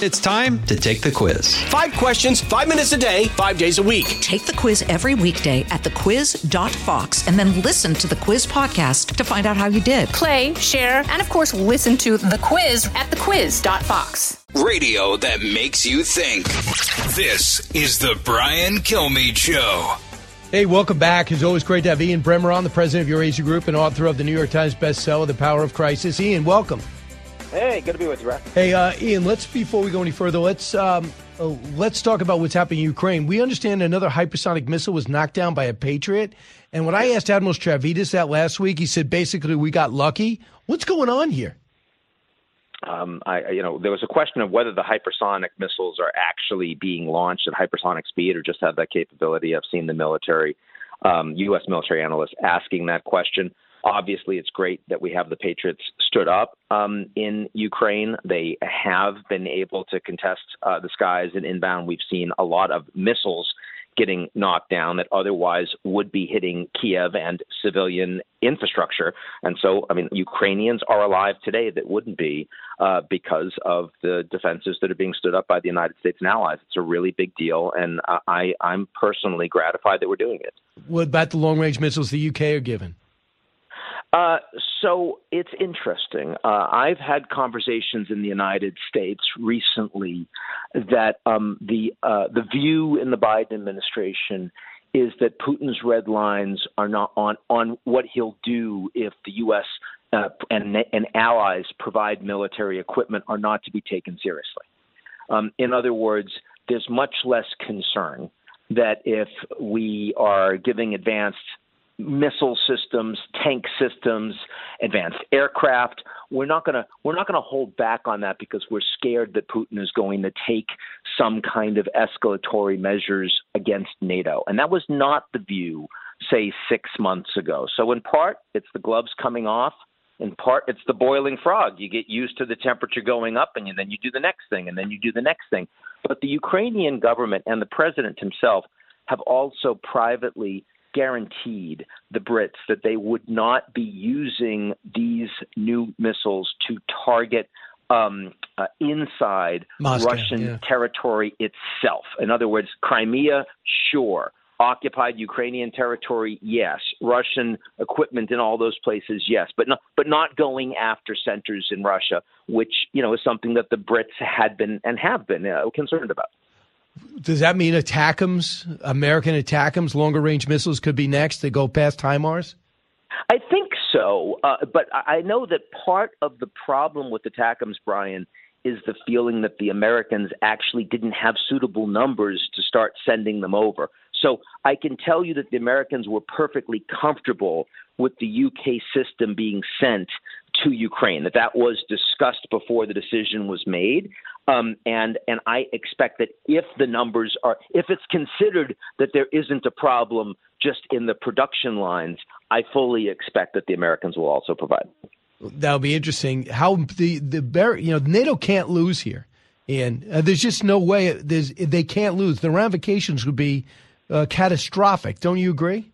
It's time to take the quiz. 5 questions, 5 minutes a day, 5 days a week. Take the quiz every weekday at thequiz.fox and then listen to the quiz podcast to find out how you did. Play, share, and of course, listen to the quiz at thequiz.fox. Radio that makes you think. This is the Brian Kilmeade Show. Hey, welcome back. It's always great to have Ian Bremmer on, the president of Eurasia Group and author of the New York Times bestseller, The Power of Crisis. Ian, welcome. Hey, good to be with you, Ryan. Hey, Ian, before we go any further, let's talk about what's happening in Ukraine. We understand another hypersonic missile was knocked down by a Patriot. And when I asked Admiral Stravitas that last week, he said, basically, we got lucky. What's going on here? There was a question of whether the hypersonic missiles are actually being launched at hypersonic speed or just have that capability. I've seen the military, U.S. military analysts asking that question. Obviously, it's great that we have the Patriots stood up in Ukraine. They have been able to contest the skies and inbound. We've seen a lot of missiles getting knocked down that otherwise would be hitting Kiev and civilian infrastructure. And so, Ukrainians are alive today that wouldn't be because of the defenses that are being stood up by the United States and allies. It's a really big deal. And I'm personally gratified that we're doing it. What about the long-range missiles the UK are given? So it's interesting. I've had conversations in the United States recently that the view in the Biden administration is that Putin's red lines are not on what he'll do if the U.S. and allies provide military equipment are not to be taken seriously. In other words, there's much less concern that if we are giving advanced missile systems, tank systems, advanced aircraft. We're not going to hold back on that because we're scared that Putin is going to take some kind of escalatory measures against NATO. And that was not the view, say, 6 months ago. So in part, it's the gloves coming off. In part, it's the boiling frog. You get used to the temperature going up and then you do the next thing and then you do the next thing. But the Ukrainian government and the president himself have also privately guaranteed the Brits that they would not be using these new missiles to target inside Moscow, Russian territory itself. In other words, Crimea, sure. Occupied Ukrainian territory, yes. Russian equipment in all those places, yes. But not going after centers in Russia, which is something that the Brits had been and have been concerned about. Does that mean ATACAMs, American ATACAMs, longer-range missiles could be next? They go past HIMARS? I think so. But I know that part of the problem with ATACAMs, Brian, is the feeling that the Americans actually didn't have suitable numbers to start sending them over. So I can tell you that the Americans were perfectly comfortable with the UK system being sent to Ukraine, that was discussed before the decision was made. And I expect that if the numbers if it's considered that there isn't a problem just in the production lines, I fully expect that the Americans will also provide. That'll be interesting. How NATO can't lose here. And there's just no way they can't lose. The ramifications would be catastrophic. Don't you agree?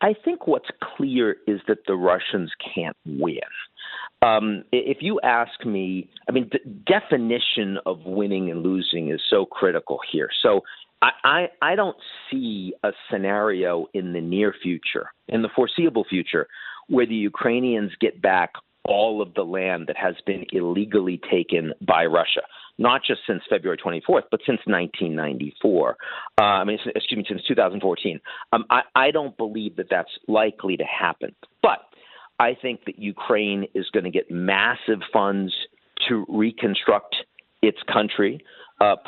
I think what's clear is that the Russians can't win. If you ask me, the definition of winning and losing is so critical here. So I don't see a scenario in the near future, in the foreseeable future, where the Ukrainians get back all of the land that has been illegally taken by Russia, not just since February 24th, but since 1994. Since 2014. I don't believe that that's likely to happen. But I think that Ukraine is going to get massive funds to reconstruct its country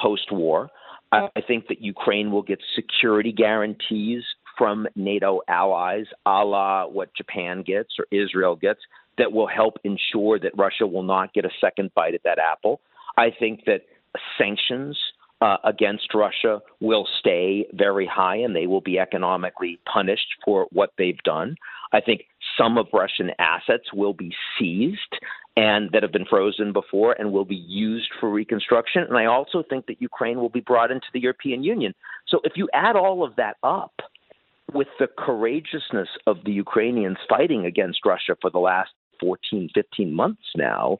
post-war. I think that Ukraine will get security guarantees from NATO allies, a la what Japan gets or Israel gets, that will help ensure that Russia will not get a second bite at that apple. I think that sanctions against Russia will stay very high and they will be economically punished for what they've done. I think some of Russian assets will be seized and that have been frozen before and will be used for reconstruction. And I also think that Ukraine will be brought into the European Union. So if you add all of that up, with the courageousness of the Ukrainians fighting against Russia for the last 14, 15 months now,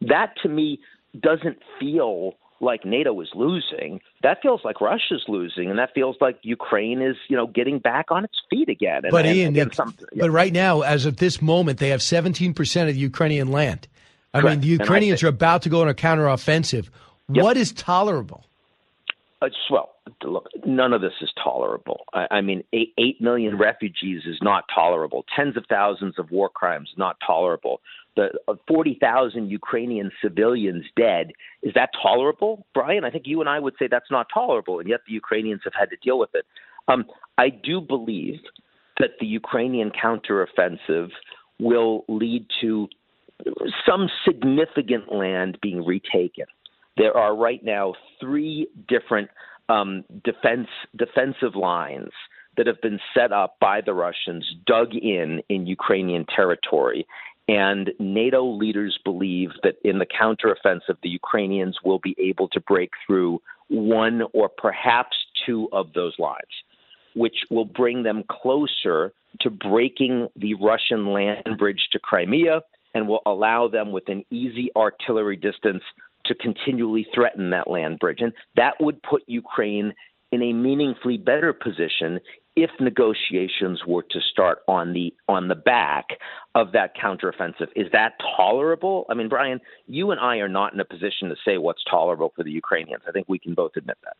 that to me doesn't feel like NATO is losing. That feels like Russia's losing, and that feels like Ukraine is, you know, getting back on its feet again. But Ian, but right now, as of this moment, they have 17% of the Ukrainian land. I mean, the Ukrainians are about to go on a counteroffensive. Yep. What is tolerable? Well, look, none of this is tolerable. I mean, 8 million refugees is not tolerable. Tens of thousands of war crimes, not tolerable. The 40,000 Ukrainian civilians dead, is that tolerable, Brian? I think you and I would say that's not tolerable, and yet the Ukrainians have had to deal with it. I do believe that the Ukrainian counteroffensive will lead to some significant land being retaken. There are right now three different defensive lines that have been set up by the Russians, dug in Ukrainian territory. And NATO leaders believe that in the counteroffensive, the Ukrainians will be able to break through one or perhaps two of those lines, which will bring them closer to breaking the Russian land bridge to Crimea and will allow them within easy artillery distance to continually threaten that land bridge. And that would put Ukraine in a meaningfully better position if negotiations were to start on the back of that counteroffensive. Is that tolerable? I mean, Brian, you and I are not in a position to say what's tolerable for the Ukrainians. I think we can both admit that.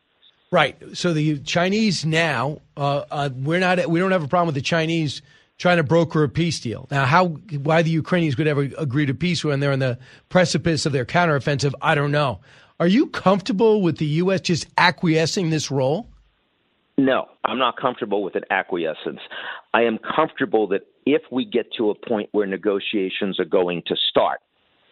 Right. So the Chinese now, we don't have a problem with the Chinese trying to broker a peace deal. Now, why the Ukrainians would ever agree to peace when they're on the precipice of their counteroffensive, I don't know. Are you comfortable with the U.S. just acquiescing this role? No, I'm not comfortable with an acquiescence. I am comfortable that if we get to a point where negotiations are going to start,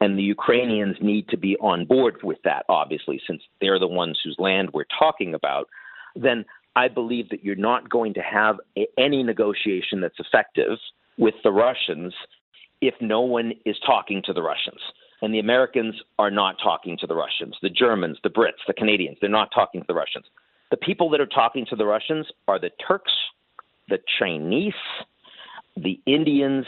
and the Ukrainians need to be on board with that, obviously, since they're the ones whose land we're talking about, then I believe that you're not going to have any negotiation that's effective with the Russians if no one is talking to the Russians. And the Americans are not talking to the Russians. The Germans, the Brits, the Canadians, they're not talking to the Russians. The people that are talking to the Russians are the Turks, the Chinese, the Indians,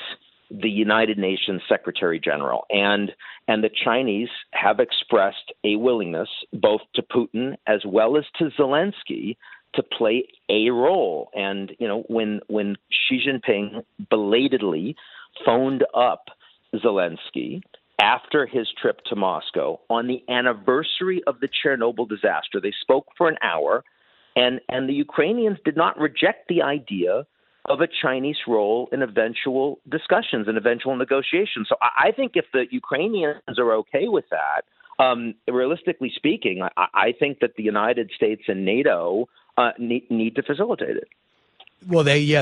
the United Nations Secretary General. And the Chinese have expressed a willingness, both to Putin as well as to Zelensky, to play a role. And, you know, when Xi Jinping belatedly phoned up Zelensky after his trip to Moscow on the anniversary of the Chernobyl disaster, they spoke for an hour, and the Ukrainians did not reject the idea of a Chinese role in eventual discussions and eventual negotiations. So I think if the Ukrainians are okay with that, realistically speaking, I think that the United States and NATO need to facilitate it. Well, they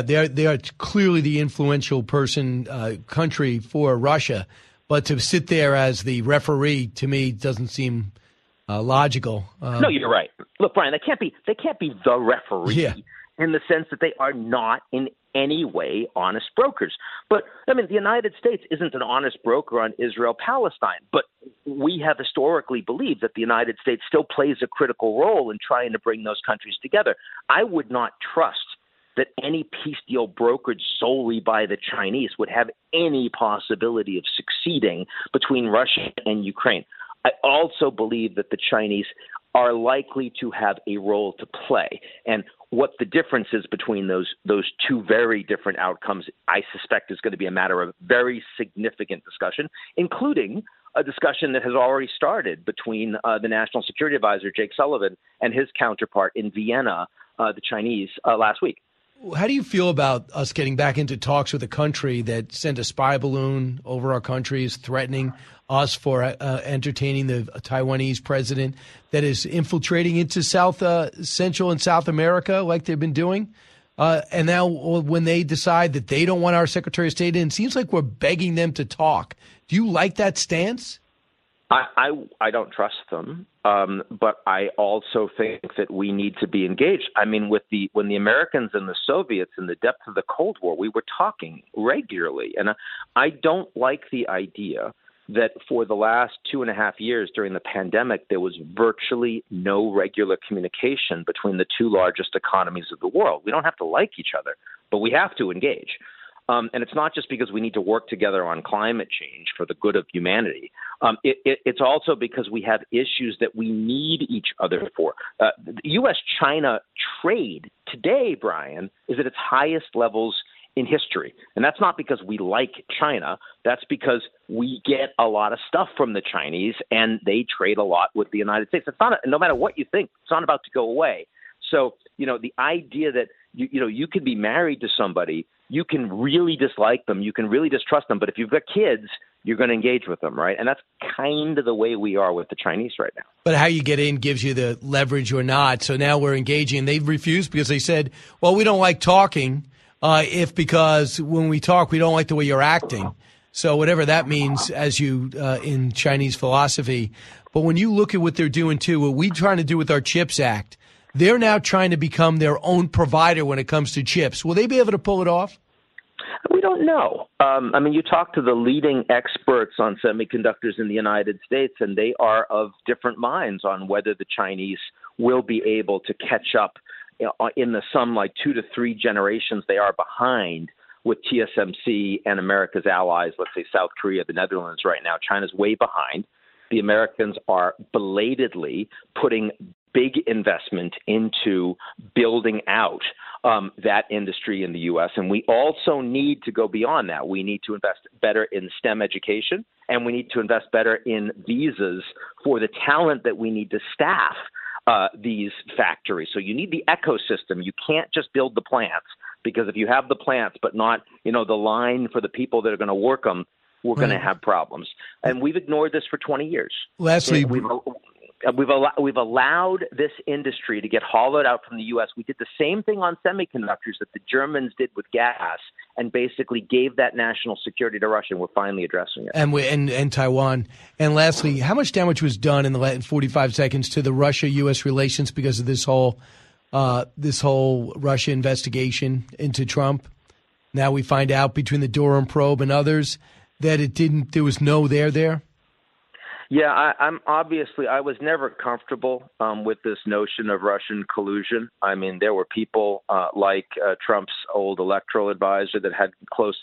are clearly the influential country for Russia, but to sit there as the referee to me doesn't seem logical. No, you're right. Look, Brian, they can't be the referee in the sense that they are not in any way honest brokers. But I mean, the United States isn't an honest broker on Israel-Palestine, but we have historically believed that the United States still plays a critical role in trying to bring those countries together. I would not trust that any peace deal brokered solely by the Chinese would have any possibility of succeeding between Russia and Ukraine. I also believe that the Chinese are likely to have a role to play. And what the difference is between those two very different outcomes, I suspect, is going to be a matter of very significant discussion, including a discussion that has already started between the National Security Advisor, Jake Sullivan, and his counterpart in Vienna, the Chinese, last week. How do you feel about us getting back into talks with a country that sent a spy balloon over our country, is threatening us for entertaining the Taiwanese president, that is infiltrating into Central and South America like they've been doing? And now when they decide that they don't want our Secretary of State in, it seems like we're begging them to talk. Do you like that stance? I don't trust them, but I also think that we need to be engaged. I mean, when the Americans and the Soviets in the depth of the Cold War, we were talking regularly. And I don't like the idea that for the last 2.5 years during the pandemic, there was virtually no regular communication between the two largest economies of the world. We don't have to like each other, but we have to engage. And it's not just because we need to work together on climate change for the good of humanity. It's also because we have issues that we need each other for. The U.S.-China trade today, Brian, is at its highest levels in history. And that's not because we like China. That's because we get a lot of stuff from the Chinese and they trade a lot with the United States. It's not, no matter what you think, it's not about to go away. So, you know, the idea that, you know, you could be married to somebody, you can really dislike them, you can really distrust them. But if you've got kids, you're going to engage with them, right? And that's kind of the way we are with the Chinese right now. But how you get in gives you the leverage or not. So now we're engaging. They've refused because they said, well, we don't like talking. Because when we talk, we don't like the way you're acting. So whatever that means, as you in Chinese philosophy. But when you look at what they're doing, too, what we're trying to do with our CHIPS Act, they're now trying to become their own provider when it comes to chips. Will they be able to pull it off? We don't know. I mean, you talk to the leading experts on semiconductors in the United States, and they are of different minds on whether the Chinese will be able to catch up in the sum like 2 to 3 generations they are behind with TSMC and America's allies, let's say South Korea, the Netherlands right now. China's way behind. The Americans are belatedly putting big investment into building out that industry in the U.S. And we also need to go beyond that. We need to invest better in STEM education, and we need to invest better in visas for the talent that we need to staff these factories. So you need the ecosystem. You can't just build the plants, because if you have the plants but not, you know, the line for the people that are going to work them, we're going to have problems. And we've ignored this for 20 years. Lastly, we've allowed this industry to get hollowed out from the U.S. We did the same thing on semiconductors that the Germans did with gas, and basically gave that national security to Russia. And we're finally addressing it. And Taiwan. And lastly, how much damage was done in the last 45 seconds to the Russia-U.S. relations because of this whole Russia investigation into Trump? Now we find out between the Durham probe and others that it didn't. There was no there there. Yeah, I was never comfortable with this notion of Russian collusion. I mean, there were people like Trump's old electoral advisor that had close,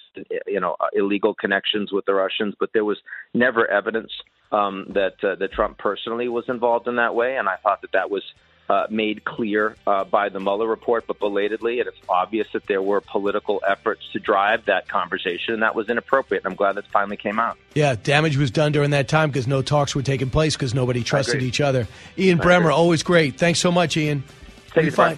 illegal connections with the Russians, but there was never evidence that Trump personally was involved in that way. And I thought that was made clear by the Mueller report, but belatedly, and it's obvious that there were political efforts to drive that conversation, and that was inappropriate. I'm glad that finally came out. Yeah, damage was done during that time because no talks were taking place because nobody trusted each other. Ian Bremmer, always great. Thanks so much, Ian. Take it.